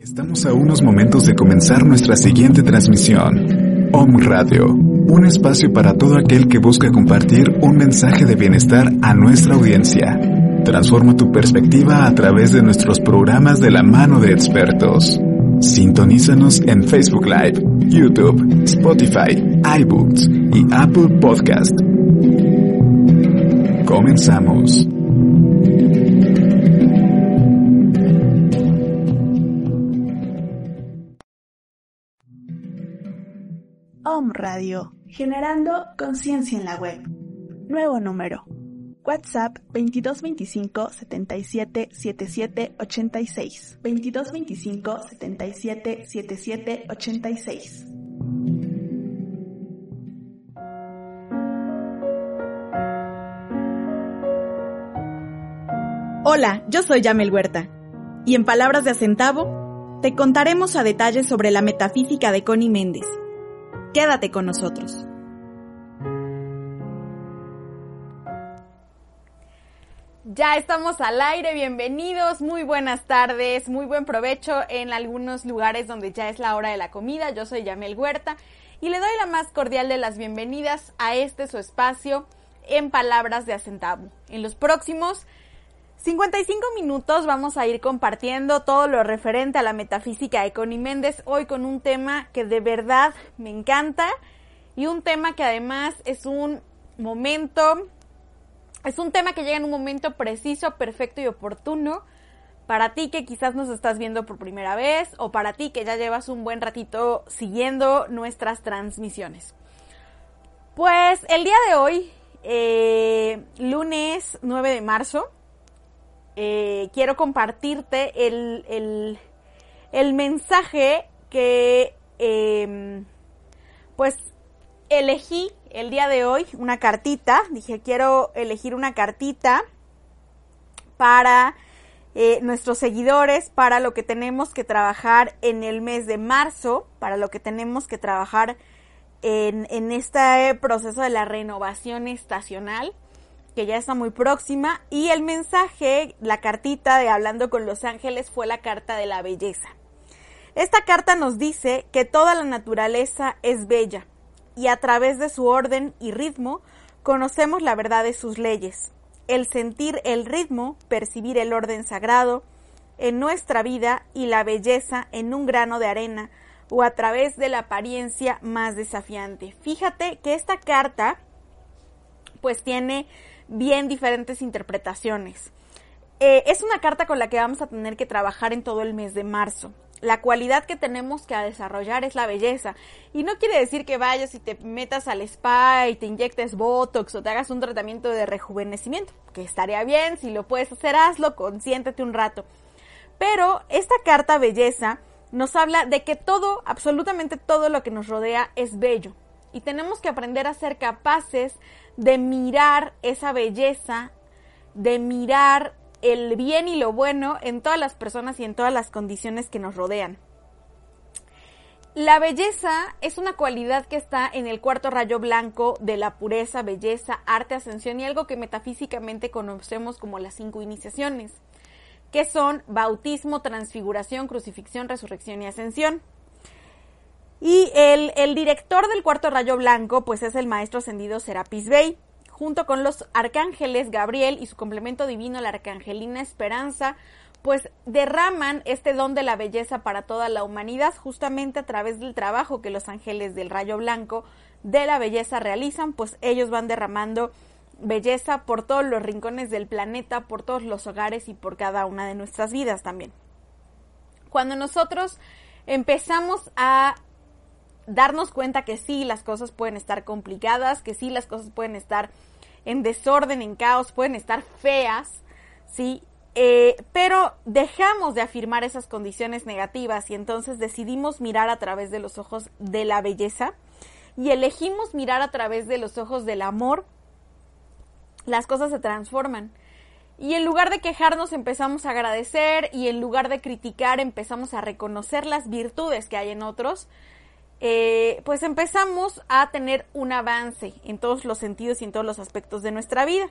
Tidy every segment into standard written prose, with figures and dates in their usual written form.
Estamos a unos momentos de comenzar nuestra siguiente transmisión. OM Radio, un espacio para todo aquel que busca compartir un mensaje de bienestar a nuestra audiencia. Transforma tu perspectiva a través de nuestros programas de la mano de expertos. Sintonízanos en Facebook Live, YouTube, Spotify, iBooks y Apple Podcast. Comenzamos. OM Radio, generando conciencia en la web. Nuevo número. WhatsApp 2225 77 77 86. 2225 77 77 86. Hola, yo soy Yamel Huerta. Y en Palabras de Acentavo, te contaremos a detalle sobre la metafísica de Conny Méndez. Quédate con nosotros. Ya estamos al aire, bienvenidos, muy buenas tardes, muy buen provecho en algunos lugares donde ya es la hora de la comida. Yo soy Yamel Huerta y le doy la más cordial de las bienvenidas a este su espacio en Palabras de Acentavo. En los próximos 55 minutos vamos a ir compartiendo todo lo referente a la metafísica de Conny Méndez, hoy con un tema que de verdad me encanta y un tema que además es un tema que llega en un momento preciso, perfecto y oportuno para ti que quizás nos estás viendo por primera vez o para ti que ya llevas un buen ratito siguiendo nuestras transmisiones. Pues el día de hoy, lunes 9 de marzo, quiero compartirte el mensaje que pues elegí el día de hoy, una cartita. Dije, quiero elegir una cartita para nuestros seguidores, para lo que tenemos que trabajar en el mes de marzo, para lo que tenemos que trabajar en este proceso de la renovación estacional, que ya está muy próxima, y el mensaje, la cartita de Hablando con los Ángeles fue la carta de la belleza. Esta carta nos dice que toda la naturaleza es bella y a través de su orden y ritmo conocemos la verdad de sus leyes. El sentir el ritmo, percibir el orden sagrado en nuestra vida y la belleza en un grano de arena o a través de la apariencia más desafiante. Fíjate que esta carta pues tiene bien diferentes interpretaciones. Es una carta con la que vamos a tener que trabajar en todo el mes de marzo. La cualidad que tenemos que desarrollar es la belleza. Y no quiere decir que vayas y te metas al spa y te inyectes botox o te hagas un tratamiento de rejuvenecimiento, que estaría bien, si lo puedes hacer, hazlo, consiéntete un rato. Pero esta carta belleza nos habla de que todo, absolutamente todo lo que nos rodea es bello. Y tenemos que aprender a ser capaces de mirar esa belleza, de mirar el bien y lo bueno en todas las personas y en todas las condiciones que nos rodean. La belleza es una cualidad que está en el cuarto rayo blanco de la pureza, belleza, arte, ascensión y algo que metafísicamente conocemos como las 5 iniciaciones, que son bautismo, transfiguración, crucifixión, resurrección y ascensión. Y el director del cuarto rayo blanco pues es el maestro ascendido Serapis Bey, junto con los arcángeles Gabriel y su complemento divino la arcangelina Esperanza, pues derraman este don de la belleza para toda la humanidad justamente a través del trabajo que los ángeles del rayo blanco de la belleza realizan, pues ellos van derramando belleza por todos los rincones del planeta, por todos los hogares y por cada una de nuestras vidas también. Cuando nosotros empezamos a darnos cuenta que sí, las cosas pueden estar complicadas, que sí, las cosas pueden estar en desorden, en caos, pueden estar feas, ¿sí? Pero dejamos de afirmar esas condiciones negativas y entonces decidimos mirar a través de los ojos de la belleza y elegimos mirar a través de los ojos del amor, las cosas se transforman. Y en lugar de quejarnos empezamos a agradecer y en lugar de criticar empezamos a reconocer las virtudes que hay en otros, pues empezamos a tener un avance en todos los sentidos y en todos los aspectos de nuestra vida.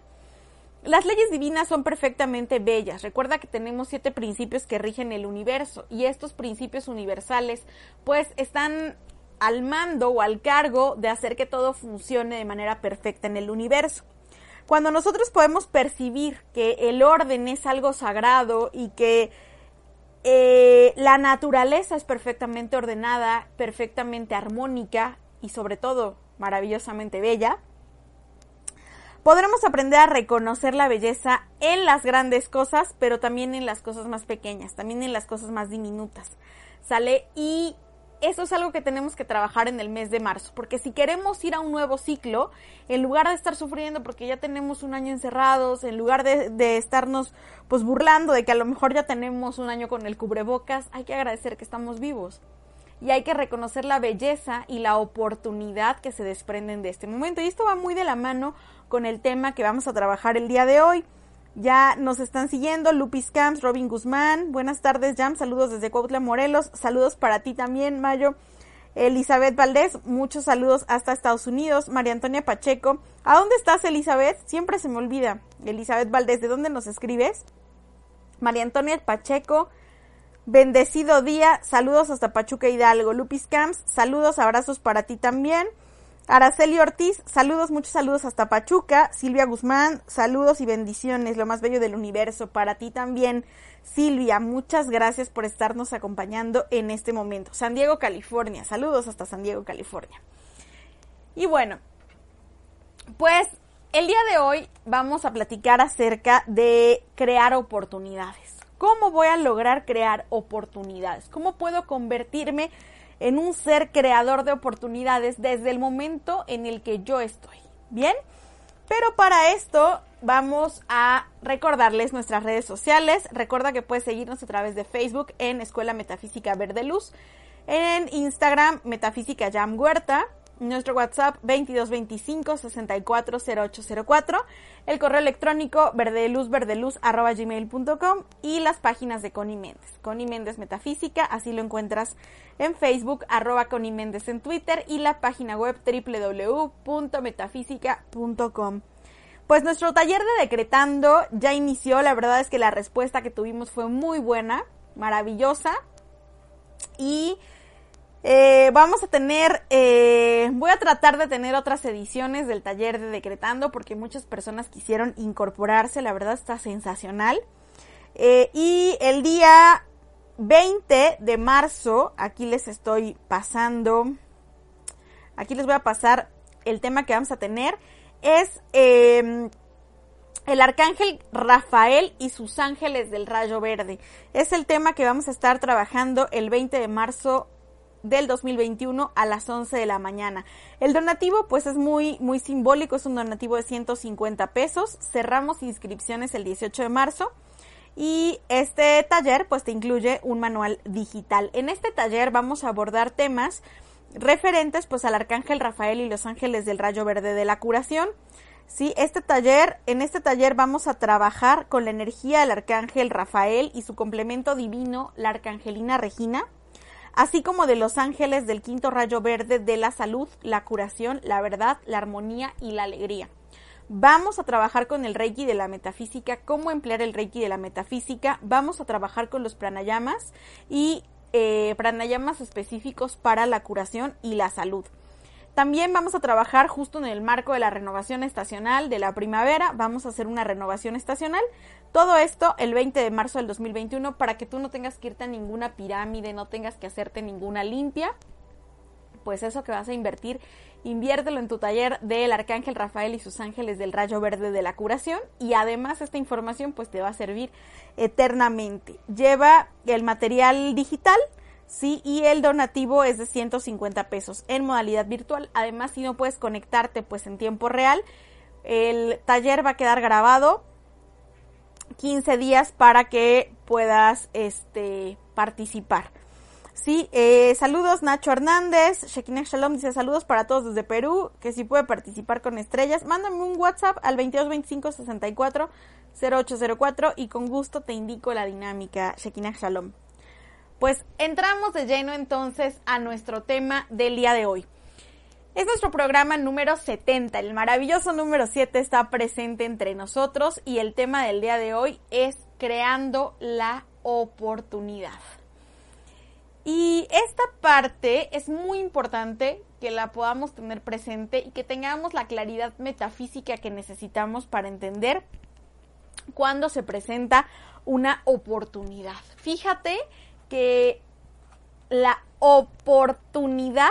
Las leyes divinas son perfectamente bellas. Recuerda que tenemos 7 principios que rigen el universo y estos principios universales pues están al mando o al cargo de hacer que todo funcione de manera perfecta en el universo. Cuando nosotros podemos percibir que el orden es algo sagrado y que la naturaleza es perfectamente ordenada, perfectamente armónica y sobre todo maravillosamente bella, podremos aprender a reconocer la belleza en las grandes cosas, pero también en las cosas más pequeñas, también en las cosas más diminutas, ¿sale? Y eso es algo que tenemos que trabajar en el mes de marzo, porque si queremos ir a un nuevo ciclo, en lugar de estar sufriendo porque ya tenemos un año encerrados, en lugar de estarnos pues burlando de que a lo mejor ya tenemos un año con el cubrebocas, hay que agradecer que estamos vivos y hay que reconocer la belleza y la oportunidad que se desprenden de este momento. Y esto va muy de la mano con el tema que vamos a trabajar el día de hoy. Ya nos están siguiendo, Lupis Camps, Robin Guzmán, buenas tardes Yam, saludos desde Cuautla, Morelos, saludos para ti también Mayo, Elizabeth Valdés, muchos saludos hasta Estados Unidos, María Antonia Pacheco, ¿a dónde estás Elizabeth? Siempre se me olvida, Elizabeth Valdés, ¿de dónde nos escribes? María Antonia Pacheco, bendecido día, saludos hasta Pachuca Hidalgo, Lupis Camps, saludos, abrazos para ti también. Araceli Ortiz, saludos, muchos saludos hasta Pachuca. Silvia Guzmán, saludos y bendiciones, lo más bello del universo. Para ti también, Silvia, muchas gracias por estarnos acompañando en este momento. San Diego, California, saludos hasta San Diego, California. Y bueno, pues el día de hoy vamos a platicar acerca de crear oportunidades. ¿Cómo voy a lograr crear oportunidades? ¿Cómo puedo convertirme en un ser creador de oportunidades desde el momento en el que yo estoy? ¿Bien? Pero para esto vamos a recordarles nuestras redes sociales. Recuerda que puedes seguirnos a través de Facebook en Escuela Metafísica Verde Luz, en Instagram Metafísica Yam Huerta, nuestro WhatsApp 2225-640804, el correo electrónico verdeluzverdeluz@gmail.com y las páginas de Conny Méndez. Conny Méndez Metafísica, así lo encuentras en Facebook, @Conny Méndez en Twitter y la página web www.metafísica.com. Pues nuestro taller de decretando ya inició, la verdad es que la respuesta que tuvimos fue muy buena, maravillosa y... vamos a tener, voy a tratar de tener otras ediciones del taller de decretando porque muchas personas quisieron incorporarse, la verdad está sensacional. Y el día 20 de marzo, aquí les voy a pasar el tema que vamos a tener, es el Arcángel Rafael y sus ángeles del rayo verde. Es el tema que vamos a estar trabajando el 20 de marzo del 2021 a las 11 de la mañana. El donativo pues es muy simbólico, es un donativo de 150 pesos. Cerramos inscripciones el 18 de marzo y este taller pues te incluye un manual digital. En este taller vamos a abordar temas referentes pues al Arcángel Rafael y los ángeles del rayo verde de la curación. Sí, en este taller vamos a trabajar con la energía del Arcángel Rafael y su complemento divino, la Arcangelina Regina, así como de los ángeles del quinto rayo verde de la salud, la curación, la verdad, la armonía y la alegría. Vamos a trabajar con el Reiki de la metafísica, cómo emplear el Reiki de la metafísica. Vamos a trabajar con los pranayamas y pranayamas específicos para la curación y la salud. También vamos a trabajar justo en el marco de la renovación estacional de la primavera. Vamos a hacer una renovación estacional. Todo esto el 20 de marzo del 2021 para que tú no tengas que irte a ninguna pirámide, no tengas que hacerte ninguna limpia. Pues eso que vas a invertir, inviértelo en tu taller del Arcángel Rafael y sus ángeles del rayo verde de la curación. Y además esta información pues te va a servir eternamente. Lleva el material digital. Sí, y el donativo es de 150 pesos en modalidad virtual. Además, si no puedes conectarte pues en tiempo real, el taller va a quedar grabado 15 días para que puedas participar. Sí, saludos Nacho Hernández, Shekinech Shalom dice saludos para todos desde Perú, que si puede participar con estrellas, mándame un WhatsApp al 2225-64-0804 y con gusto te indico la dinámica, Shekinech Shalom. Pues entramos de lleno entonces a nuestro tema del día de hoy. Es nuestro programa número 70, el maravilloso número 7 está presente entre nosotros y el tema del día de hoy es creando la oportunidad. Y esta parte es muy importante que la podamos tener presente y que tengamos la claridad metafísica que necesitamos para entender cuándo se presenta una oportunidad. Fíjate que la oportunidad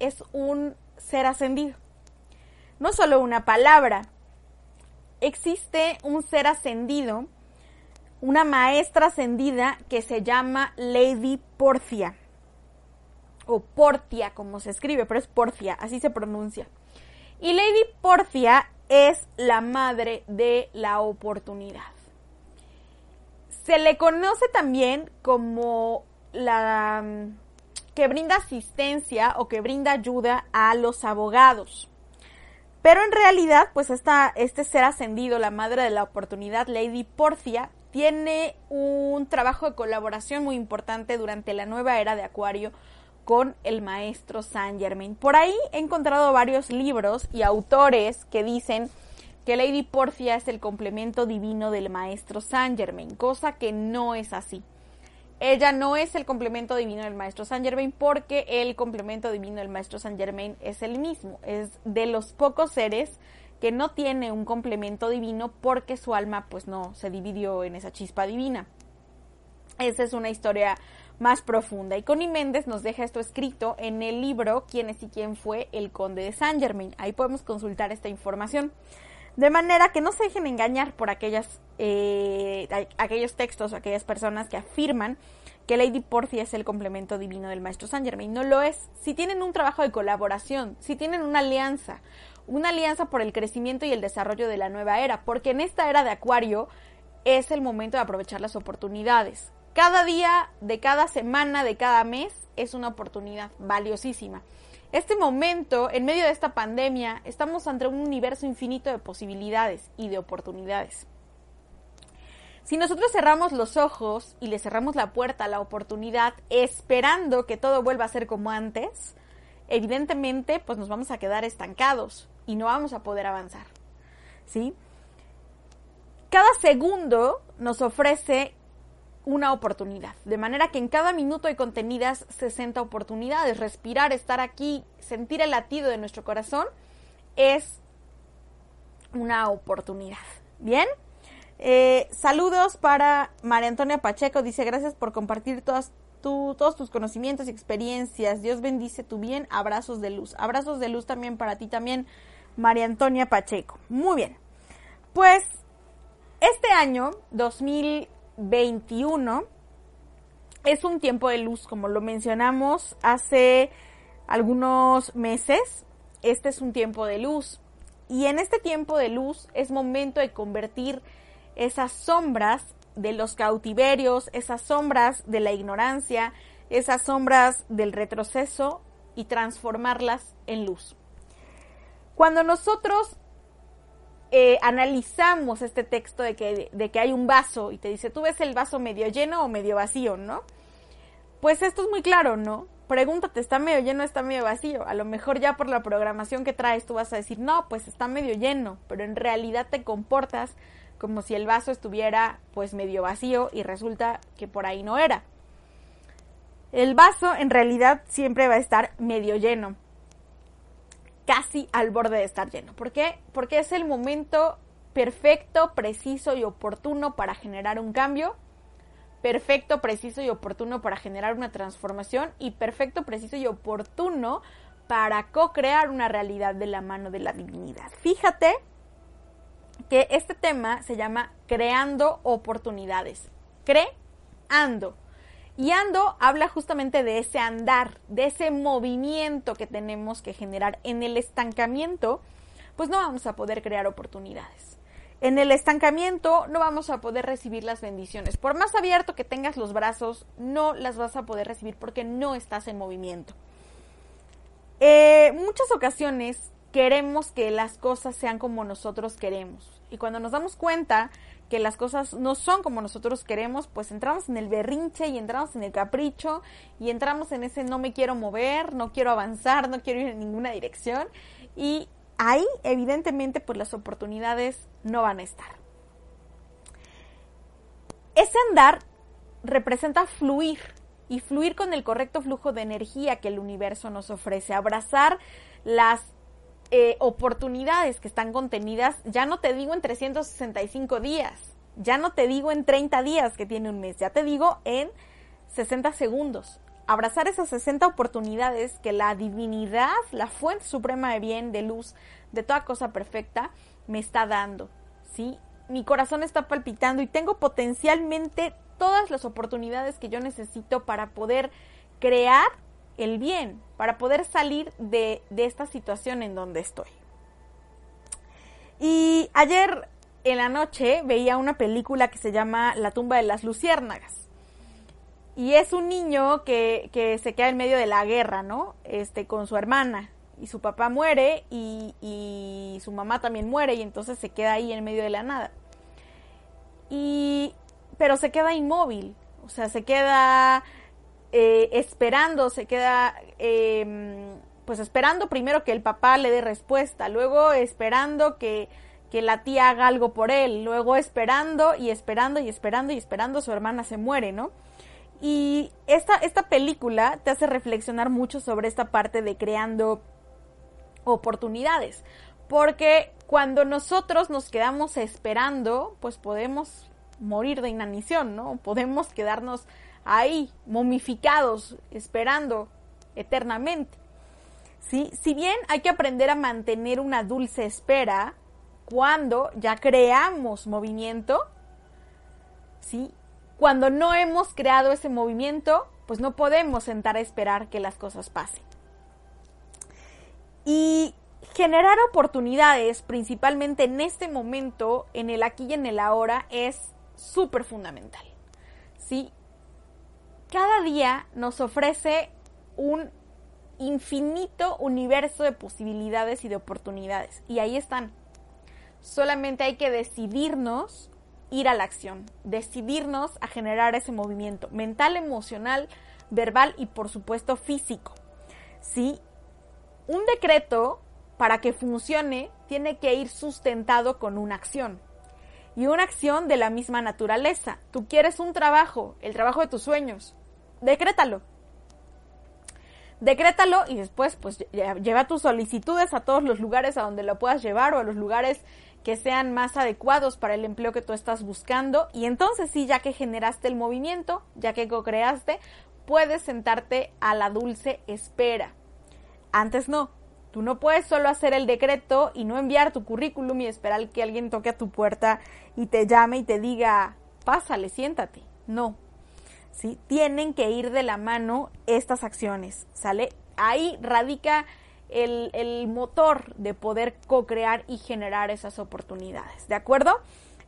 es un ser ascendido, no solo una palabra. Existe un ser ascendido, una maestra ascendida que se llama Lady Portia, o Portia como se escribe, pero es Portia, así se pronuncia. Y Lady Portia es la madre de la oportunidad. Se le conoce también como la que brinda asistencia o que brinda ayuda a los abogados. Pero en realidad, pues este ser ascendido, la madre de la oportunidad, Lady Portia, tiene un trabajo de colaboración muy importante durante la nueva era de Acuario con el maestro Saint Germain. Por ahí he encontrado varios libros y autores que dicen que Lady Portia es el complemento divino del maestro Saint Germain, cosa que no es así. Ella no es el complemento divino del maestro Saint Germain porque el complemento divino del maestro Saint Germain es el mismo, es de los pocos seres que no tiene un complemento divino porque su alma pues no se dividió en esa chispa divina. Esa es una historia más profunda. Y Conny Méndez nos deja esto escrito en el libro ¿Quién es y quién fue el conde de Saint Germain? Ahí podemos consultar esta información. De manera que no se dejen engañar por aquellos textos o aquellas personas que afirman que Lady Portia es el complemento divino del maestro Saint Germain. No lo es. Si tienen un trabajo de colaboración, si tienen una alianza por el crecimiento y el desarrollo de la nueva era, porque en esta era de Acuario es el momento de aprovechar las oportunidades. Cada día, de cada semana, de cada mes es una oportunidad valiosísima. Este momento, en medio de esta pandemia, estamos ante un universo infinito de posibilidades y de oportunidades. Si nosotros cerramos los ojos y le cerramos la puerta a la oportunidad, esperando que todo vuelva a ser como antes, evidentemente, pues nos vamos a quedar estancados y no vamos a poder avanzar, ¿sí? Cada segundo nos ofrece una oportunidad, de manera que en cada minuto hay contenidas 60 oportunidades. Respirar, estar aquí, sentir el latido de nuestro corazón es una oportunidad, ¿bien? Saludos para María Antonia Pacheco, dice gracias por compartir todos tus conocimientos y experiencias. Dios bendice tu bien. Abrazos de luz. Abrazos de luz también para ti también, María Antonia Pacheco. Muy bien. Pues este año 2021 es un tiempo de luz, como lo mencionamos hace algunos meses. Este es un tiempo de luz. Y en este tiempo de luz es momento de convertir esas sombras de los cautiverios, esas sombras de la ignorancia, esas sombras del retroceso y transformarlas en luz. Cuando nosotros analizamos este texto de que hay un vaso y te dice, ¿tú ves el vaso medio lleno o medio vacío, no? Pues esto es muy claro, ¿no? Pregúntate, ¿está medio lleno o está medio vacío? A lo mejor ya por la programación que traes tú vas a decir, no, pues está medio lleno, pero en realidad te comportas como si el vaso estuviera pues medio vacío y resulta que por ahí no era. El vaso en realidad siempre va a estar medio lleno, casi al borde de estar lleno. ¿Por qué? Porque es el momento perfecto, preciso y oportuno para generar un cambio, perfecto, preciso y oportuno para generar una transformación y perfecto, preciso y oportuno para co-crear una realidad de la mano de la divinidad. Fíjate que este tema se llama Creando Oportunidades, creando, y ando habla justamente de ese andar, de ese movimiento que tenemos que generar. En el estancamiento, pues no vamos a poder crear oportunidades. En el estancamiento no vamos a poder recibir las bendiciones. Por más abierto que tengas los brazos, no las vas a poder recibir porque no estás en movimiento. Muchas ocasiones queremos que las cosas sean como nosotros queremos. Y cuando nos damos cuenta que las cosas no son como nosotros queremos, pues entramos en el berrinche y entramos en el capricho y entramos en ese no me quiero mover, no quiero avanzar, no quiero ir en ninguna dirección. Y ahí, evidentemente, pues las oportunidades no van a estar. Ese andar representa fluir y fluir con el correcto flujo de energía que el universo nos ofrece. Abrazar las oportunidades que están contenidas, ya no te digo en 365 días, ya no te digo en 30 días que tiene un mes, ya te digo en 60 segundos. Abrazar esas 60 oportunidades que la divinidad, la fuente suprema de bien, de luz, de toda cosa perfecta, me está dando, ¿sí? Mi corazón está palpitando y tengo potencialmente todas las oportunidades que yo necesito para poder crear el bien, para poder salir de esta situación en donde estoy. Y ayer en la noche veía una película que se llama La tumba de las luciérnagas. Y es un niño que se queda en medio de la guerra, ¿no? Con su hermana. Y su papá muere y su mamá también muere y entonces se queda ahí en medio de la nada. Pero se queda inmóvil, o sea, se queda esperando, se queda pues esperando primero que el papá le dé respuesta, luego esperando que la tía haga algo por él, luego esperando, su hermana se muere, ¿no? Y esta película te hace reflexionar mucho sobre esta parte de creando oportunidades, porque cuando nosotros nos quedamos esperando, pues podemos morir de inanición, ¿no? Podemos quedarnos ahí, momificados, esperando eternamente, ¿sí? Si bien hay que aprender a mantener una dulce espera cuando ya creamos movimiento, ¿sí? Cuando no hemos creado ese movimiento, pues no podemos sentar a esperar que las cosas pasen. Y generar oportunidades, principalmente en este momento, en el aquí y en el ahora, es súper fundamental, ¿sí? Cada día nos ofrece un infinito universo de posibilidades y de oportunidades. Y ahí están. Solamente hay que decidirnos ir a la acción, decidirnos a generar ese movimiento mental, emocional, verbal y por supuesto físico, ¿sí? Un decreto, para que funcione, tiene que ir sustentado con una acción y una acción de la misma naturaleza. Tú quieres un trabajo, el trabajo de tus sueños, decrétalo y después pues lleva tus solicitudes a todos los lugares a donde lo puedas llevar o a los lugares que sean más adecuados para el empleo que tú estás buscando, y entonces sí, ya que generaste el movimiento, ya que co-creaste, puedes sentarte a la dulce espera. Antes no, tú no puedes solo hacer el decreto y no enviar tu currículum y esperar que alguien toque a tu puerta y te llame y te diga, pásale, siéntate. No, ¿sí? Tienen que ir de la mano estas acciones, ¿sale? Ahí radica el motor de poder co-crear y generar esas oportunidades, ¿de acuerdo?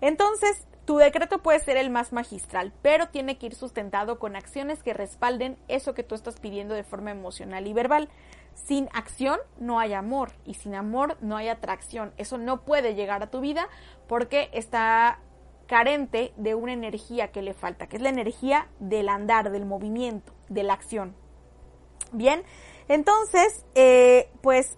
Entonces, tu decreto puede ser el más magistral, pero tiene que ir sustentado con acciones que respalden eso que tú estás pidiendo de forma emocional y verbal. Sin acción no hay amor y sin amor no hay atracción. Eso no puede llegar a tu vida porque está carente de una energía que le falta, que es la energía del andar, del movimiento, de la acción. Bien, entonces, pues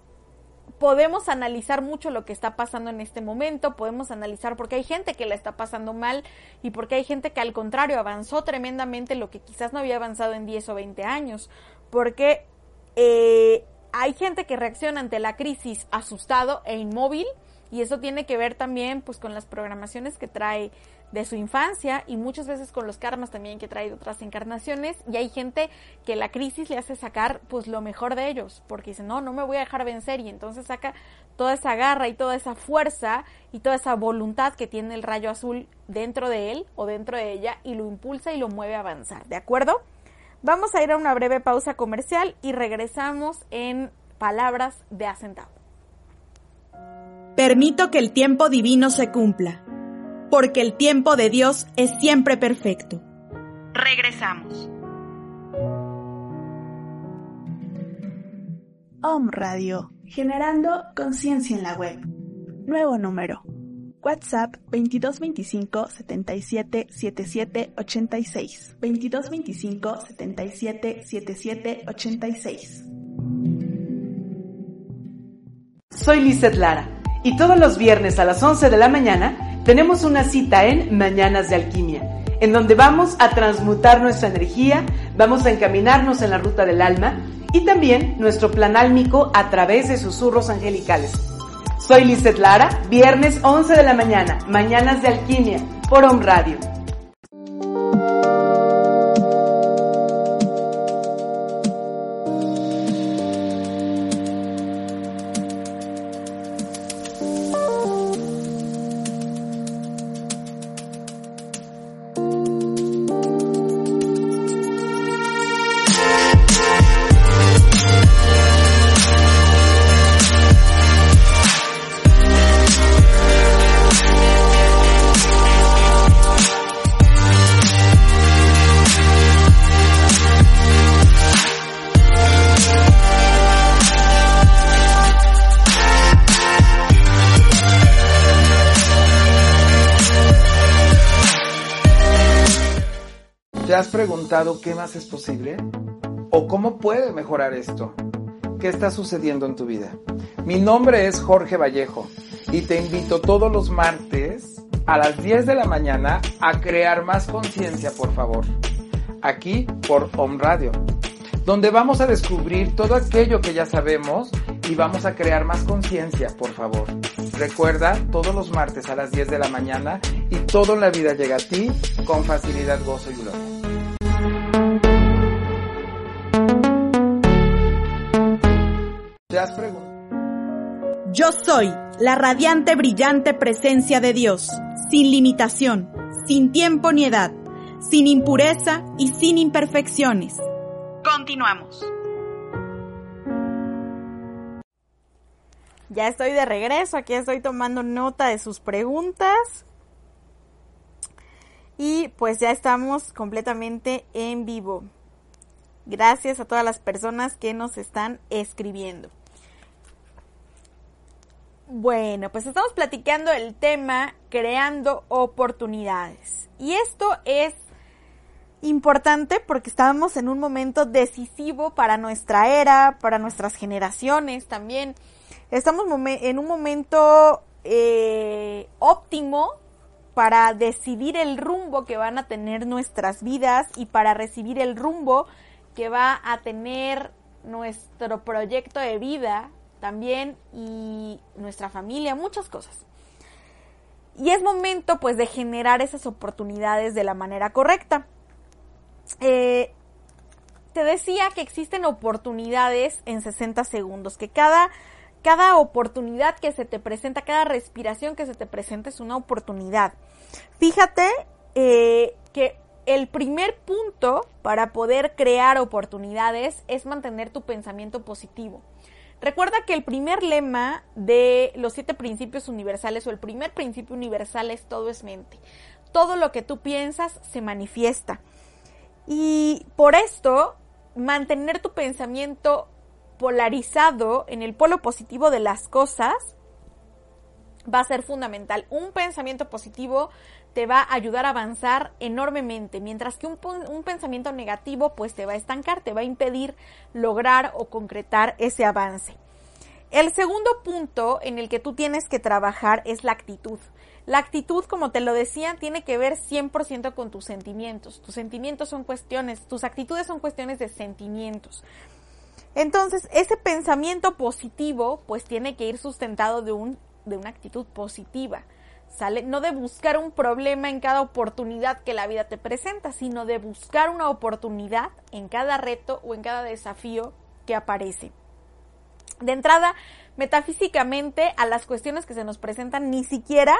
podemos analizar mucho lo que está pasando en este momento, podemos analizar por qué hay gente que la está pasando mal y por qué hay gente que al contrario avanzó tremendamente lo que quizás no había avanzado en 10 o 20 años, porque hay gente que reacciona ante la crisis asustado e inmóvil y eso tiene que ver también pues con las programaciones que trae de su infancia y muchas veces con los karmas también que trae de otras encarnaciones, y hay gente que la crisis le hace sacar pues lo mejor de ellos, porque dice no me voy a dejar vencer, y entonces saca toda esa garra y toda esa fuerza y toda esa voluntad que tiene el rayo azul dentro de él o dentro de ella y lo impulsa y lo mueve a avanzar, ¿de acuerdo? Vamos a ir a una breve pausa comercial y regresamos en Palabras de Asentado. Permito que el tiempo divino se cumpla. porque el tiempo de Dios es siempre perfecto. Regresamos. OM Radio, generando conciencia en la web. Nuevo número. WhatsApp 2225 77 77 86. 2225 77 77 86. Soy Lizeth Lara y todos los viernes a las 11 de la mañana tenemos una cita en Mañanas de Alquimia, en donde vamos a transmutar nuestra energía, vamos a encaminarnos en la ruta del alma y también nuestro plan álmico a través de susurros angelicales. Soy Lizeth Lara, viernes 11 de la mañana, Mañanas de Alquimia, por OM Radio. ¿Has preguntado qué más es posible? ¿O cómo puede mejorar esto? ¿Qué está sucediendo en tu vida? Mi nombre es Jorge Vallejo y te invito todos los martes a las 10 de la mañana a crear más conciencia, por favor. Aquí por OM Radio, donde vamos a descubrir todo aquello que ya sabemos y vamos a crear más conciencia, por favor. Recuerda, todos los martes a las 10 de la mañana y todo en la vida llega a ti con facilidad, gozo y gloria. Yo soy la radiante, brillante presencia de Dios, sin limitación, sin tiempo ni edad, sin impureza y sin imperfecciones. Continuamos. Ya estoy de regreso, aquí estoy tomando nota de sus preguntas. Y pues ya estamos completamente en vivo. Gracias a todas las personas que nos están escribiendo. Bueno, pues estamos platicando el tema creando oportunidades. Y esto es importante porque estábamos en un momento decisivo para nuestra era, para nuestras generaciones también. Estamos en un momento óptimo para decidir el rumbo que van a tener nuestras vidas y para recibir el rumbo que va a tener nuestro proyecto de vida también y nuestra familia, muchas cosas. Y es momento pues de generar esas oportunidades de la manera correcta. Te decía que existen oportunidades en 60 segundos, que cada oportunidad que se te presenta, cada respiración que se te presenta es una oportunidad. Fíjate que el primer punto para poder crear oportunidades es mantener tu pensamiento positivo. Recuerda que el primer lema de los 7 principios universales o el primer principio universal es todo es mente. Todo lo que tú piensas se manifiesta. Y por esto, mantener tu pensamiento polarizado en el polo positivo de las cosas va a ser fundamental. Un pensamiento positivo te va a ayudar a avanzar enormemente, mientras que un pensamiento negativo pues te va a estancar, te va a impedir lograr o concretar ese avance. El segundo punto en el que tú tienes que trabajar es la actitud. La actitud, como te lo decía, tiene que ver 100% con tus sentimientos. Tus sentimientos son cuestiones, tus actitudes son cuestiones de sentimientos. Entonces, ese pensamiento positivo pues tiene que ir sustentado de una actitud positiva, ¿sale? No de buscar un problema en cada oportunidad que la vida te presenta, sino de buscar una oportunidad en cada reto o en cada desafío que aparece. De entrada, metafísicamente, a las cuestiones que se nos presentan ni siquiera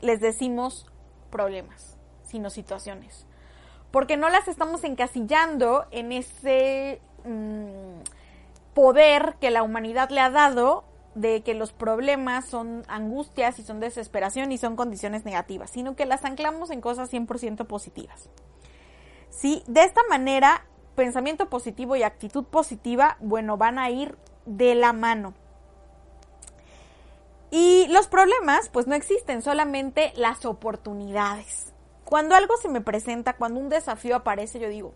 les decimos problemas, sino situaciones, porque no las estamos encasillando en ese poder que la humanidad le ha dado de que los problemas son angustias y son desesperación y son condiciones negativas, sino que las anclamos en cosas 100% positivas. ¿Sí? De esta manera, pensamiento positivo y actitud positiva, bueno, van a ir de la mano. Y los problemas, pues no existen, solamente las oportunidades. Cuando algo se me presenta, cuando un desafío aparece, yo digo,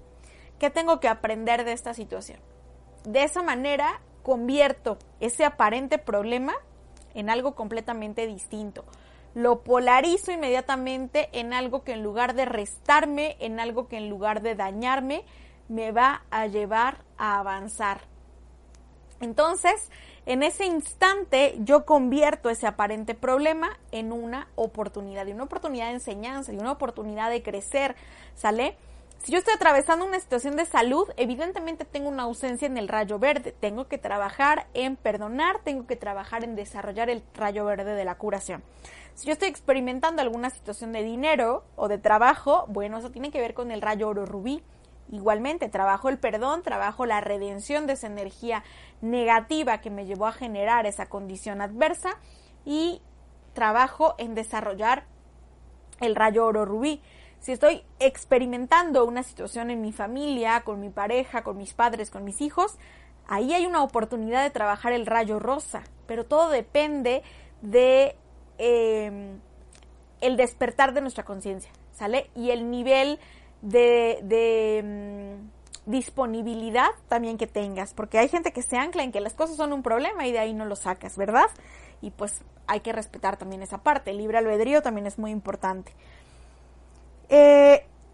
¿qué tengo que aprender de esta situación? De esa manera convierto ese aparente problema en algo completamente distinto. Lo polarizo inmediatamente en algo que en lugar de restarme, en algo que en lugar de dañarme, me va a llevar a avanzar. Entonces, en ese instante yo convierto ese aparente problema en una oportunidad de enseñanza, y una oportunidad de crecer, ¿sale? Si yo estoy atravesando una situación de salud, evidentemente tengo una ausencia en el rayo verde, tengo que trabajar en perdonar, tengo que trabajar en desarrollar el rayo verde de la curación. Si yo estoy experimentando alguna situación de dinero o de trabajo, bueno, eso tiene que ver con el rayo oro rubí. Igualmente, trabajo el perdón, trabajo la redención de esa energía negativa que me llevó a generar esa condición adversa y trabajo en desarrollar el rayo oro rubí. Si estoy experimentando una situación en mi familia, con mi pareja, con mis padres, con mis hijos, ahí hay una oportunidad de trabajar el rayo rosa, pero todo depende de el despertar de nuestra conciencia, ¿sale? Y el nivel de disponibilidad también que tengas, porque hay gente que se ancla en que las cosas son un problema y de ahí no lo sacas, ¿verdad? Y pues hay que respetar también esa parte, el libre albedrío también es muy importante.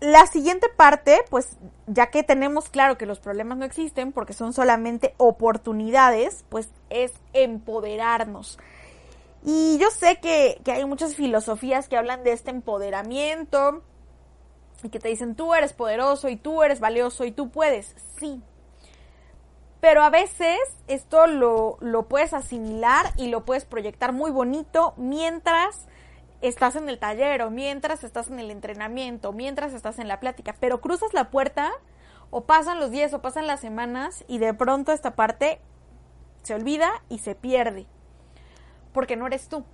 La siguiente parte, pues ya que tenemos claro que los problemas no existen porque son solamente oportunidades, pues es empoderarnos. Y yo sé que hay muchas filosofías que hablan de este empoderamiento y que te dicen tú eres poderoso y tú eres valioso y tú puedes, sí. Pero a veces esto lo puedes asimilar y lo puedes proyectar muy bonito mientras estás en el taller o mientras estás en el entrenamiento, mientras estás en la plática, pero cruzas la puerta o pasan los días o pasan las semanas y de pronto esta parte se olvida y se pierde porque no eres tú,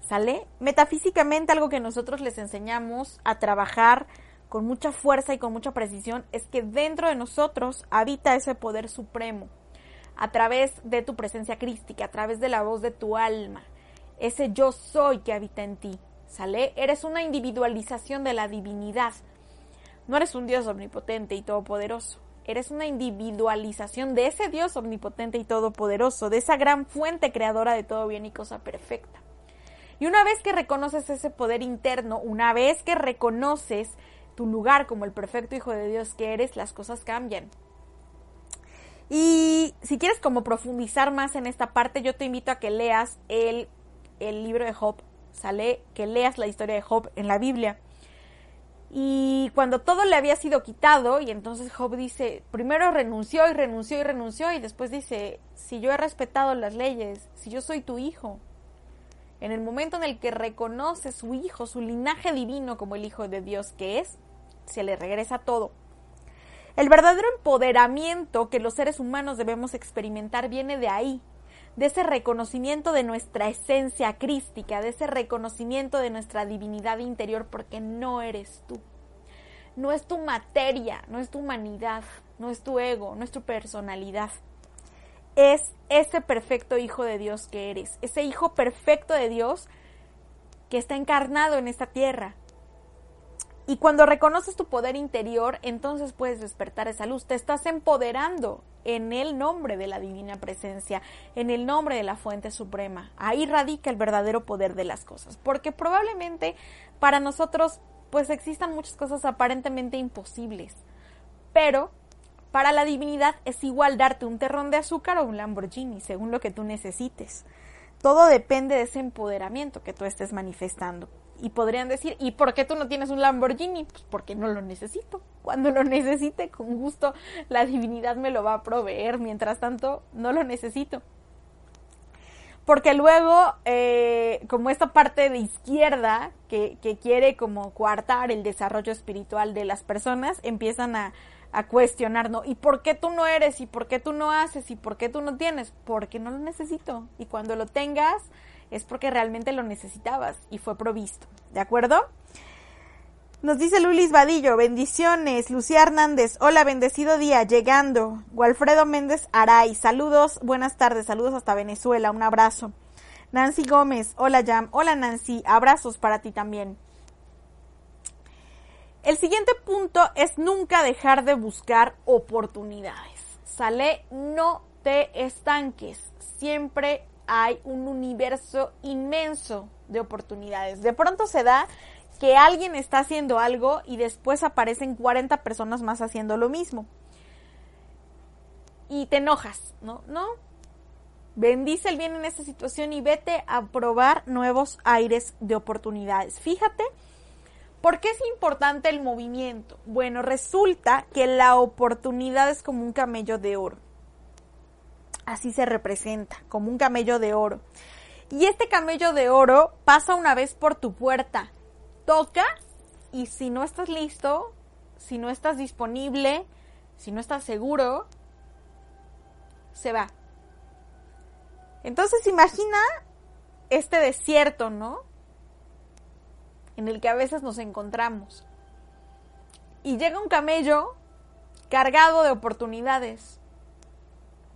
¿sale? Metafísicamente algo que nosotros les enseñamos a trabajar con mucha fuerza y con mucha precisión es que dentro de nosotros habita ese poder supremo a través de tu presencia crística, a través de la voz de tu alma. Ese yo soy que habita en ti, ¿sale? Eres una individualización de la divinidad. No eres un Dios omnipotente y todopoderoso. Eres una individualización de ese Dios omnipotente y todopoderoso, de esa gran fuente creadora de todo bien y cosa perfecta. Y una vez que reconoces ese poder interno, una vez que reconoces tu lugar como el perfecto Hijo de Dios que eres, las cosas cambian. Y si quieres como profundizar más en esta parte, yo te invito a que leas el libro de Job, ¿sale? Que leas la historia de Job en la Biblia. Y cuando todo le había sido quitado, y entonces Job dice, primero renunció, y después dice, si yo he respetado las leyes, si yo soy tu hijo. En el momento en el que reconoce su hijo, su linaje divino como el Hijo de Dios que es, se le regresa todo. El verdadero empoderamiento que los seres humanos debemos experimentar viene de ahí, de ese reconocimiento de nuestra esencia crística, de ese reconocimiento de nuestra divinidad interior, porque no eres tú. No es tu materia, no es tu humanidad, no es tu ego, no es tu personalidad. Es ese perfecto Hijo de Dios que eres, ese Hijo perfecto de Dios que está encarnado en esta tierra. Y cuando reconoces tu poder interior, entonces puedes despertar esa luz. Te estás empoderando en el nombre de la divina presencia, en el nombre de la fuente suprema. Ahí radica el verdadero poder de las cosas. Porque probablemente para nosotros pues existan muchas cosas aparentemente imposibles. Pero para la divinidad es igual darte un terrón de azúcar o un Lamborghini, según lo que tú necesites. Todo depende de ese empoderamiento que tú estés manifestando. Y podrían decir, ¿y por qué tú no tienes un Lamborghini? Pues porque no lo necesito. Cuando lo necesite, con gusto, la divinidad me lo va a proveer. Mientras tanto, no lo necesito. Porque luego, como esta parte de izquierda, que quiere como coartar el desarrollo espiritual de las personas, empiezan a, a cuestionarnos, ¿y por qué tú no eres? ¿Y por qué tú no haces? ¿Y por qué tú no tienes? Porque no lo necesito. Y cuando lo tengas es porque realmente lo necesitabas y fue provisto, ¿de acuerdo? Nos dice Lulis Vadillo, bendiciones. Lucía Hernández, hola, bendecido día, llegando. Walfredo Méndez Aray, saludos, buenas tardes, saludos hasta Venezuela, un abrazo. Nancy Gómez, hola Yam, hola Nancy, abrazos para ti también. El siguiente punto es nunca dejar de buscar oportunidades, ¿sale? No te estanques, siempre hay un universo inmenso de oportunidades. De pronto se da que alguien está haciendo algo y después aparecen 40 personas más haciendo lo mismo. Y te enojas, ¿no? ¿No? Bendice el bien en esta situación y vete a probar nuevos aires de oportunidades. Fíjate, ¿por qué es importante el movimiento? Bueno, resulta que la oportunidad es como un camello de oro. Así se representa, como un camello de oro. Y este camello de oro pasa una vez por tu puerta. Toca y si no estás listo, si no estás disponible, si no estás seguro, se va. Entonces imagina este desierto, ¿no? En el que a veces nos encontramos. Y llega un camello cargado de oportunidades,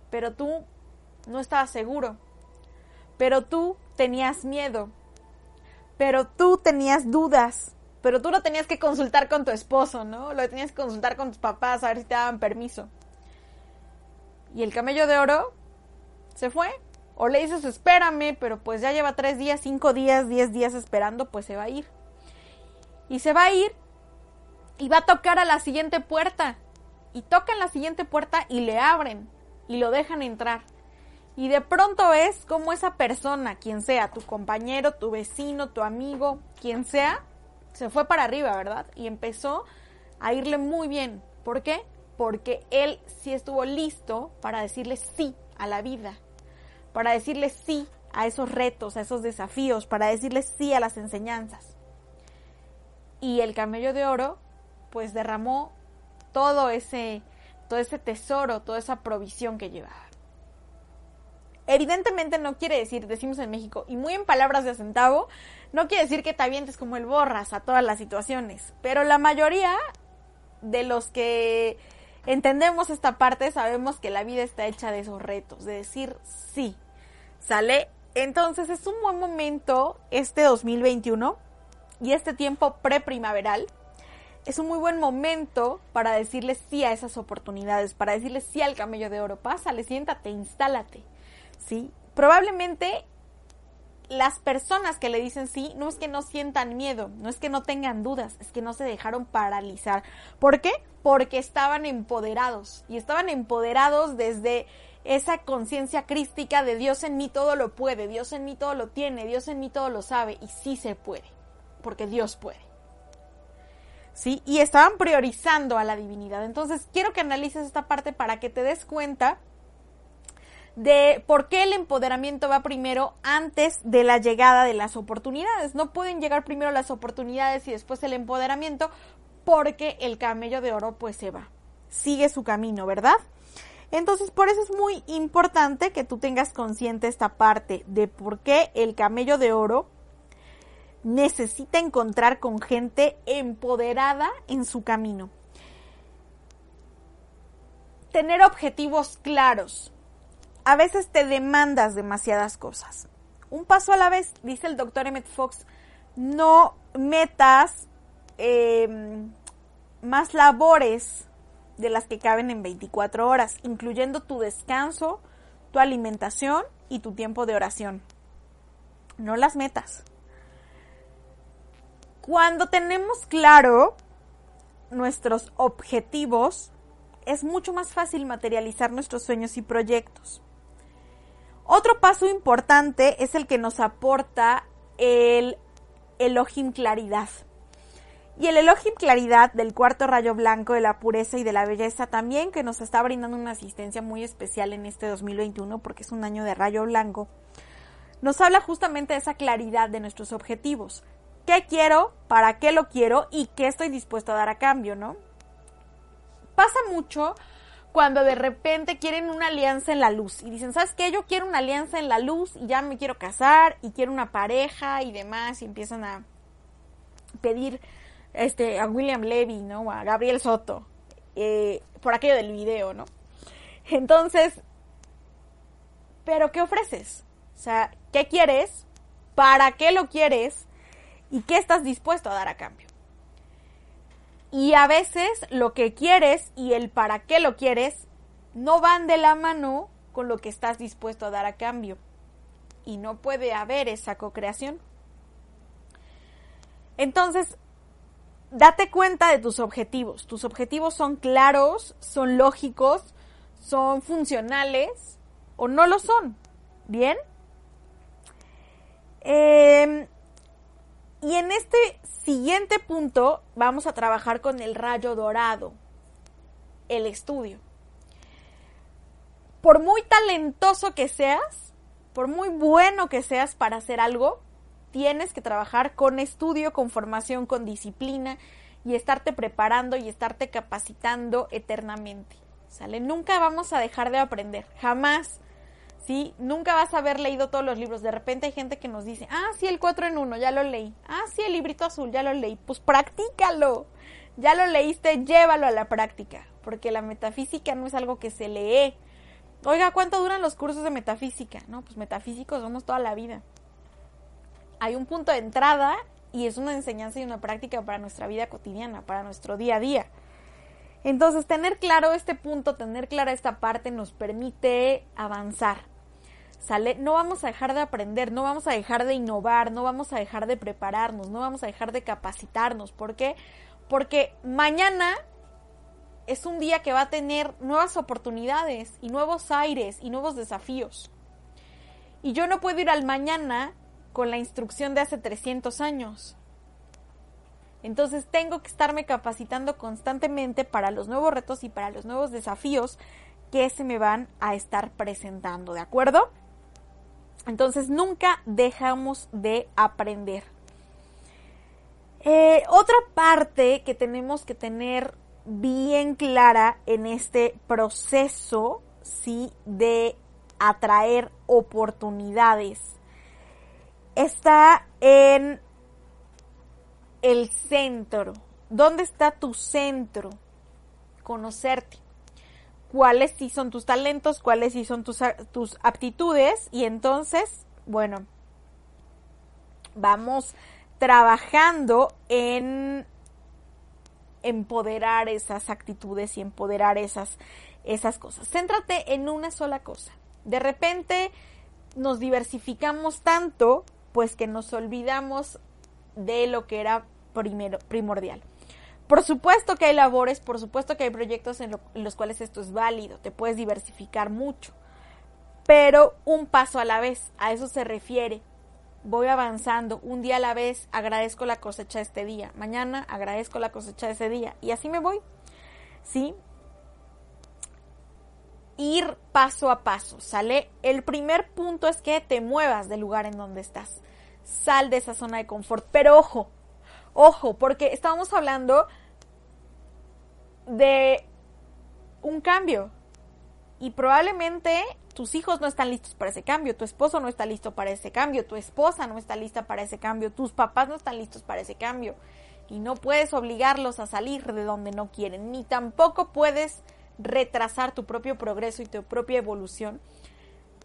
pero tú no estabas seguro, pero tú tenías miedo. Pero tú tenías dudas, pero tú lo tenías que consultar con tu esposo, ¿no? Lo tenías que consultar con tus papás, a ver si te daban permiso. Y el camello de oro se fue. O le dices, espérame, pero pues ya lleva 3 días, 5 días, 10 días esperando, pues se va a ir. Y se va a ir y va a tocar a la siguiente puerta. Y tocan la siguiente puerta y le abren y lo dejan entrar. Y de pronto es como esa persona, quien sea, tu compañero, tu vecino, tu amigo, quien sea, se fue para arriba, ¿verdad? Y empezó a irle muy bien. ¿Por qué? Porque él sí estuvo listo para decirle sí a la vida, para decirle sí a esos retos, a esos desafíos, para decirle sí a las enseñanzas. Y el camello de oro, pues derramó todo ese tesoro, toda esa provisión que llevaba. Evidentemente no quiere decir, decimos en México, y muy en palabras de a centavo, no quiere decir que te avientes como el borras a todas las situaciones, pero la mayoría de los que entendemos esta parte sabemos que la vida está hecha de esos retos, de decir sí, ¿sale? Entonces es un buen momento este 2021 y este tiempo preprimaveral, es un muy buen momento para decirle sí a esas oportunidades, para decirle sí al camello de oro, pásale, siéntate, instálate. Sí, probablemente las personas que le dicen sí no es que no sientan miedo, no es que no tengan dudas, es que no se dejaron paralizar. ¿Por qué? Porque estaban empoderados y estaban empoderados desde esa conciencia crística de Dios en mí todo lo puede, Dios en mí todo lo tiene, Dios en mí todo lo sabe y sí se puede, porque Dios puede. Sí, y estaban priorizando a la divinidad. Entonces quiero que analices esta parte para que te des cuenta de por qué el empoderamiento va primero antes de la llegada de las oportunidades. No pueden llegar primero las oportunidades y después el empoderamiento porque el camello de oro pues se va, sigue su camino, ¿verdad? Entonces por eso es muy importante que tú tengas consciente esta parte de por qué el camello de oro necesita encontrar con gente empoderada en su camino. Tener objetivos claros. A veces te demandas demasiadas cosas. Un paso a la vez, dice el doctor Emmett Fox, no metas más labores de las que caben en 24 horas, incluyendo tu descanso, tu alimentación y tu tiempo de oración. No las metas. Cuando tenemos claro nuestros objetivos, es mucho más fácil materializar nuestros sueños y proyectos. Otro paso importante es el que nos aporta el Elohim Claridad. Y el Elohim Claridad del cuarto rayo blanco de la pureza y de la belleza también, que nos está brindando una asistencia muy especial en este 2021 porque es un año de rayo blanco, nos habla justamente de esa claridad de nuestros objetivos. ¿Qué quiero? ¿Para qué lo quiero? ¿Y qué estoy dispuesto a dar a cambio? ¿No? pasa mucho cuando de repente quieren una alianza en la luz y dicen, ¿sabes qué? Yo quiero una alianza en la luz y ya me quiero casar y quiero una pareja y demás, y empiezan a pedir a William Levy, ¿no? A Gabriel Soto, por aquello del video, ¿no? Entonces, ¿pero qué ofreces? O sea, ¿qué quieres? ¿Para qué lo quieres? ¿Y qué estás dispuesto a dar a cambio? Y a veces lo que quieres y el para qué lo quieres no van de la mano con lo que estás dispuesto a dar a cambio. Y no puede haber esa co-creación. Entonces, date cuenta de tus objetivos. Tus objetivos son claros, son lógicos, son funcionales o no lo son. ¿Bien? Y en este siguiente punto vamos a trabajar con el rayo dorado, el estudio. Por muy talentoso que seas, por muy bueno que seas para hacer algo, tienes que trabajar con estudio, con formación, con disciplina y estarte preparando y estarte capacitando eternamente. ¿Sale? Nunca vamos a dejar de aprender, jamás. ¿Sí? Nunca vas a haber leído todos los libros. De repente hay gente que nos dice, ah, sí, el 4 en 1, ya lo leí. Ah, sí, el librito azul, ya lo leí. Pues practícalo. Ya lo leíste, llévalo a la práctica. Porque la metafísica no es algo que se lee. Oiga, ¿cuánto duran los cursos de metafísica? No, pues metafísicos somos toda la vida. Hay un punto de entrada y es una enseñanza y una práctica para nuestra vida cotidiana, para nuestro día a día. Entonces, tener claro este punto, tener clara esta parte nos permite avanzar. ¿Sale? No vamos a dejar de aprender, no vamos a dejar de innovar, no vamos a dejar de prepararnos, no vamos a dejar de capacitarnos. ¿Por qué? Porque mañana es un día que va a tener nuevas oportunidades y nuevos aires y nuevos desafíos. Y yo no puedo ir al mañana con la instrucción de hace 300 años. Entonces tengo que estarme capacitando constantemente para los nuevos retos y para los nuevos desafíos que se me van a estar presentando, ¿de acuerdo? Entonces nunca dejamos de aprender. Otra parte que tenemos que tener bien clara en este proceso, ¿sí?, de atraer oportunidades, está en el centro. ¿Dónde está tu centro? Conocerte. ¿Cuáles sí son tus talentos? ¿Cuáles sí son tus aptitudes? Y entonces, bueno, vamos trabajando en empoderar esas actitudes y empoderar esas cosas. Céntrate en una sola cosa. De repente nos diversificamos tanto, pues que nos olvidamos de lo que era primordial. Por supuesto que hay labores, por supuesto que hay proyectos en los cuales esto es válido, te puedes diversificar mucho, pero un paso a la vez, a eso se refiere. Voy avanzando, un día a la vez, agradezco la cosecha de este día, mañana agradezco la cosecha de ese día, y así me voy, ¿sí? Ir paso a paso, ¿sale? El primer punto es que te muevas del lugar en donde estás, sal de esa zona de confort, pero ojo, porque estábamos hablando de un cambio y probablemente tus hijos no están listos para ese cambio, tu esposo no está listo para ese cambio, tu esposa no está lista para ese cambio, tus papás no están listos para ese cambio y no puedes obligarlos a salir de donde no quieren, ni tampoco puedes retrasar tu propio progreso y tu propia evolución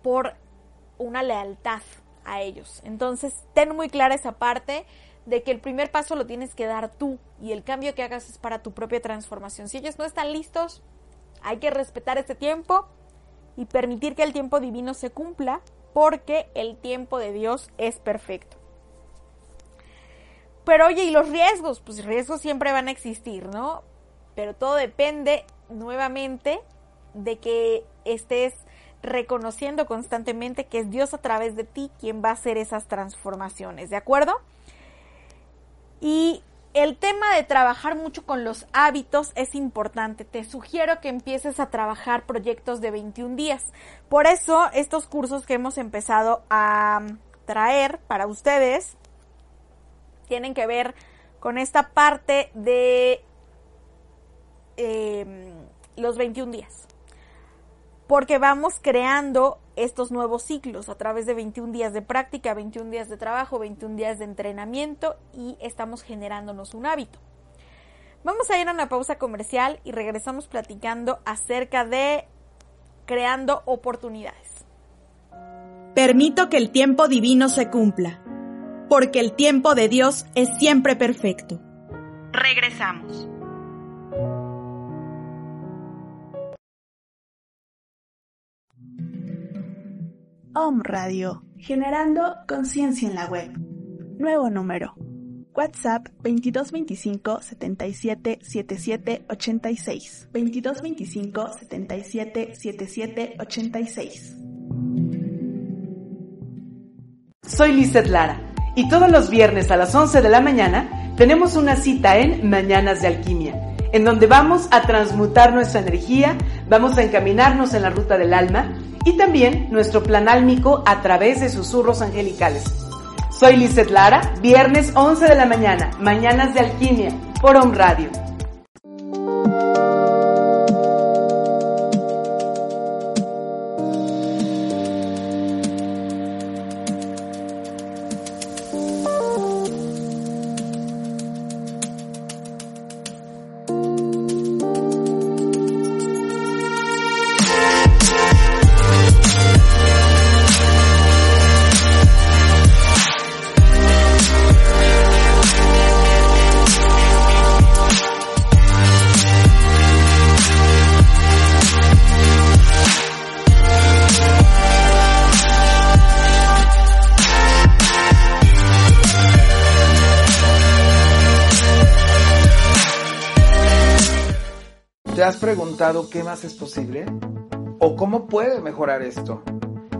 por una lealtad a ellos. Entonces, ten muy clara esa parte de que el primer paso lo tienes que dar tú y el cambio que hagas es para tu propia transformación. Si ellos no están listos, hay que respetar este tiempo y permitir que el tiempo divino se cumpla, porque el tiempo de Dios es perfecto. Pero oye, ¿y los riesgos? Pues riesgos siempre van a existir, ¿no? Pero todo depende nuevamente de que estés reconociendo constantemente que es Dios a través de ti quien va a hacer esas transformaciones, ¿de acuerdo? Y el tema de trabajar mucho con los hábitos es importante. Te sugiero que empieces a trabajar proyectos de 21 días. Por eso estos cursos que hemos empezado a traer para ustedes tienen que ver con esta parte de los 21 días. Porque vamos creando estos nuevos ciclos a través de 21 días de práctica, 21 días de trabajo, 21 días de entrenamiento y estamos generándonos un hábito. Vamos a ir a una pausa comercial y regresamos platicando acerca de creando oportunidades. Permito que el tiempo divino se cumpla, porque el tiempo de Dios es siempre perfecto. Regresamos. OM Radio, generando conciencia en la web. Nuevo número. WhatsApp 2225 77 77 86. 2225 77 77 86. Soy Lizeth Lara y todos los viernes a las 11 de la mañana tenemos una cita en Mañanas de Alquimia, en donde vamos a transmutar nuestra energía, vamos a encaminarnos en la ruta del alma y también nuestro plan álmico a través de susurros angelicales. Soy Lizeth Lara, viernes 11 de la mañana, Mañanas de Alquimia, por OM Radio. ¿Te has preguntado qué más es posible? ¿O cómo puede mejorar esto?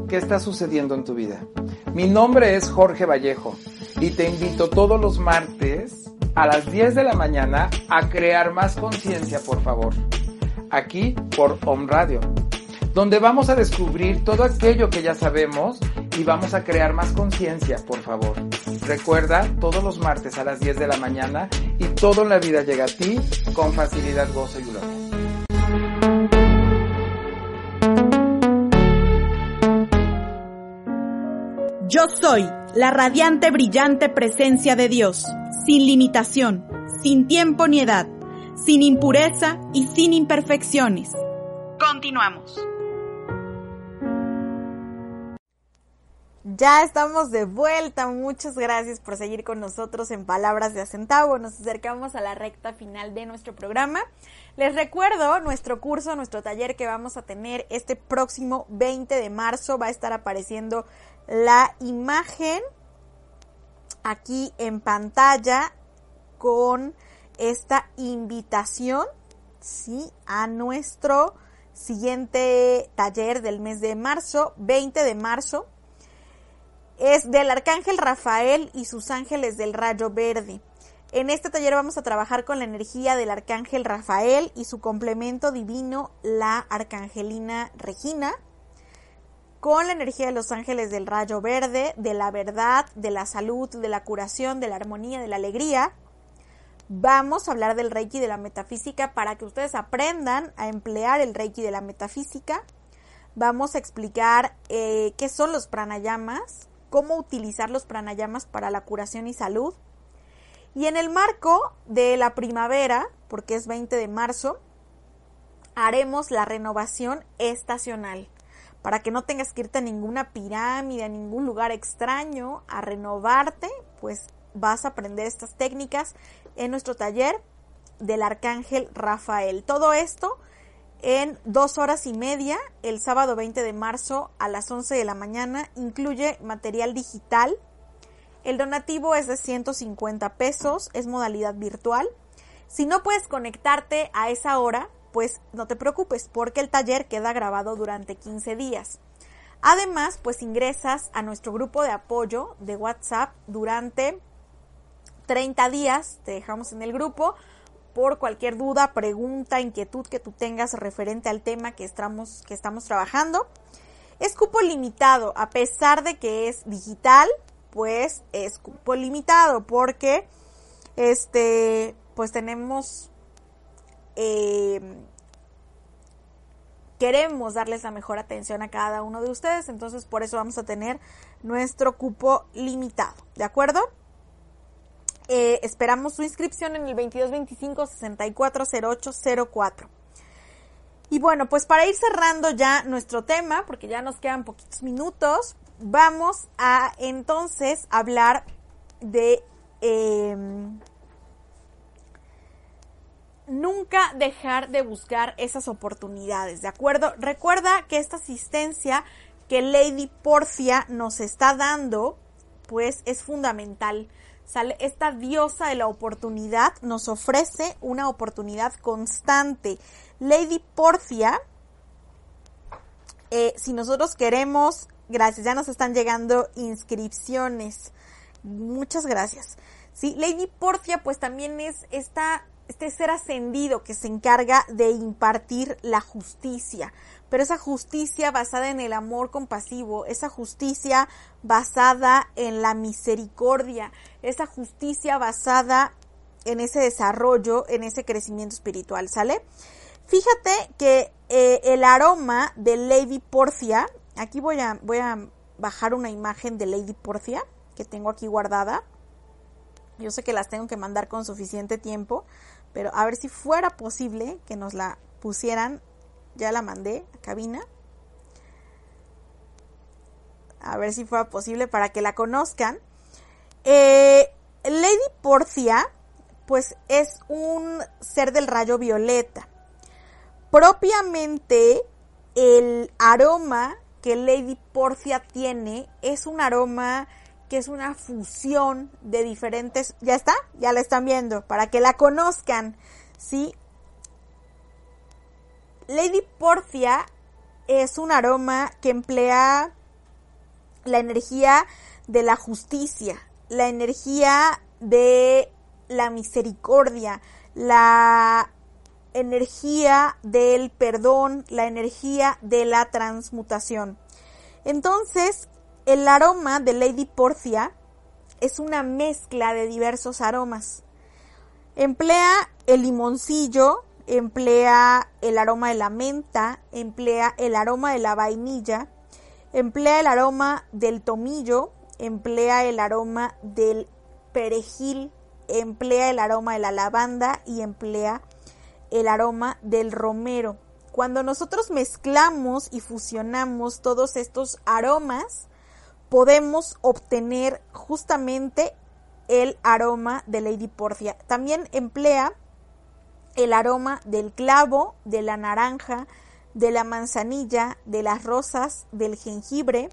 ¿Qué está sucediendo en tu vida? Mi nombre es Jorge Vallejo y te invito todos los martes a las 10 de la mañana a crear más conciencia, por favor. Aquí por OM Radio, donde vamos a descubrir todo aquello que ya sabemos y vamos a crear más conciencia, por favor. Recuerda, todos los martes a las 10 de la mañana y todo en la vida llega a ti con facilidad, gozo y gloria. Yo soy la radiante, brillante presencia de Dios, sin limitación, sin tiempo ni edad, sin impureza y sin imperfecciones. Continuamos. Ya estamos de vuelta, muchas gracias por seguir con nosotros en Palabras de Acentavo. Nos acercamos a la recta final de nuestro programa. Les recuerdo nuestro curso, nuestro taller que vamos a tener este próximo 20 de marzo. Va a estar apareciendo la imagen aquí en pantalla con esta invitación, ¿sí?, a nuestro siguiente taller del mes de marzo, 20 de marzo. Es del Arcángel Rafael y sus ángeles del rayo verde. En este taller vamos a trabajar con la energía del Arcángel Rafael y su complemento divino, la Arcangelina Regina, con la energía de los ángeles del rayo verde, de la verdad, de la salud, de la curación, de la armonía, de la alegría. Vamos a hablar del Reiki, de la metafísica, para que ustedes aprendan a emplear el Reiki de la metafísica. Vamos a explicar qué son los pranayamas, cómo utilizar los pranayamas para la curación y salud. Y en el marco de la primavera, porque es 20 de marzo, haremos la renovación estacional, para que no tengas que irte a ninguna pirámide, a ningún lugar extraño a renovarte, pues vas a aprender estas técnicas en nuestro taller del Arcángel Rafael. Todo esto en 2 horas y media, el sábado 20 de marzo a las 11 de la mañana, incluye material digital. El donativo es de 150 pesos, es modalidad virtual. Si no puedes conectarte a esa hora, pues no te preocupes porque el taller queda grabado durante 15 días. Además, pues ingresas a nuestro grupo de apoyo de WhatsApp durante 30 días, te dejamos en el grupo por cualquier duda, pregunta, inquietud que tú tengas referente al tema que estamos trabajando. Es cupo limitado, a pesar de que es digital, pues es cupo limitado porque pues tenemos queremos darles la mejor atención a cada uno de ustedes, entonces por eso vamos a tener nuestro cupo limitado, ¿de acuerdo? Esperamos su inscripción en el 2225-640804. Y bueno, pues para ir cerrando ya nuestro tema, porque ya nos quedan poquitos minutos, vamos a entonces hablar de nunca dejar de buscar esas oportunidades, ¿de acuerdo? Recuerda que esta asistencia que Lady Portia nos está dando, pues es fundamental. ¿Sale? Esta diosa de la oportunidad nos ofrece una oportunidad constante. Lady Portia, si nosotros queremos, gracias, ya nos están llegando inscripciones, muchas gracias. Sí, Lady Portia pues también es este ser ascendido que se encarga de impartir la justicia, pero esa justicia basada en el amor compasivo, esa justicia basada en la misericordia, esa justicia basada en ese desarrollo, en ese crecimiento espiritual, ¿sale? Fíjate que el aroma de Lady Portia, aquí voy a bajar una imagen de Lady Portia que tengo aquí guardada. Yo sé que las tengo que mandar con suficiente tiempo, pero a ver si fuera posible que nos la pusieran. Ya la mandé a cabina. A ver si fuera posible para que la conozcan. Lady Portia, pues es un ser del rayo violeta. Propiamente el aroma que Lady Portia tiene es un aroma que es una fusión de diferentes... ¿Ya está? Ya la están viendo, para que la conozcan, ¿sí? Lady Portia es un aroma que emplea la energía de la justicia, la energía de la misericordia, la energía del perdón, la energía de la transmutación. Entonces, el aroma de Lady Portia es una mezcla de diversos aromas. Emplea el limoncillo, emplea el aroma de la menta, emplea el aroma de la vainilla, emplea el aroma del tomillo, emplea el aroma del perejil, emplea el aroma de la lavanda y emplea el aroma del romero. Cuando nosotros mezclamos y fusionamos todos estos aromas, podemos obtener justamente el aroma de Lady Portia. También emplea el aroma del clavo, de la naranja, de la manzanilla, de las rosas, del jengibre,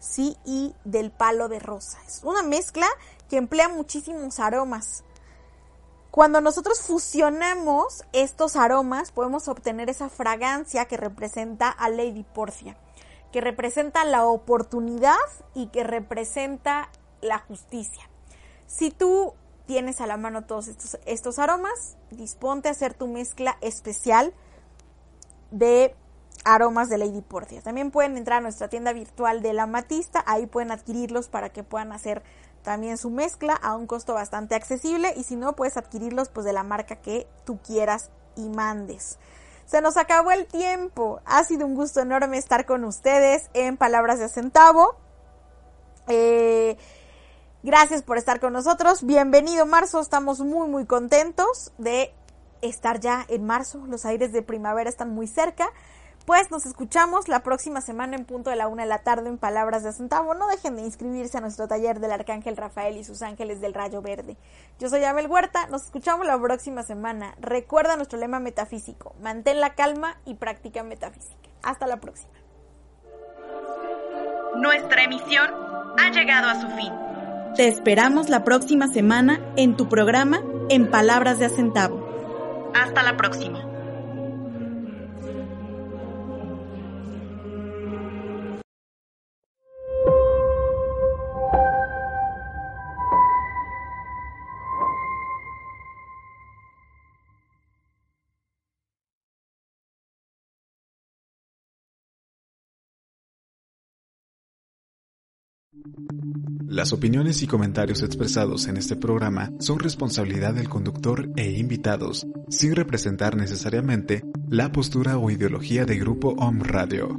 sí, y del palo de rosa. Es una mezcla que emplea muchísimos aromas. Cuando nosotros fusionamos estos aromas, podemos obtener esa fragancia que representa a Lady Portia, que representa la oportunidad y que representa la justicia. Si tú tienes a la mano todos estos aromas, disponte a hacer tu mezcla especial de aromas de Lady Portia. También pueden entrar a nuestra tienda virtual de La Amatista, ahí pueden adquirirlos para que puedan hacer también su mezcla a un costo bastante accesible, y si no, puedes adquirirlos pues de la marca que tú quieras y mandes. Se nos acabó el tiempo. Ha sido un gusto enorme estar con ustedes en Palabras de Centavo. Gracias por estar con nosotros. Bienvenido marzo. Estamos muy muy contentos de estar ya en marzo. Los aires de primavera están muy cerca. Pues nos escuchamos la próxima semana en punto de la 1:00 p.m. en Palabras de Centavo. No dejen de inscribirse a nuestro taller del Arcángel Rafael y sus ángeles del Rayo Verde. Yo soy Yamel Huerta, nos escuchamos la próxima semana. Recuerda nuestro lema metafísico: mantén la calma y práctica metafísica. Hasta la próxima. Nuestra emisión ha llegado a su fin. Te esperamos la próxima semana en tu programa En Palabras de Centavo. Hasta la próxima. Las opiniones y comentarios expresados en este programa son responsabilidad del conductor e invitados, sin representar necesariamente la postura o ideología de Grupo OM Radio.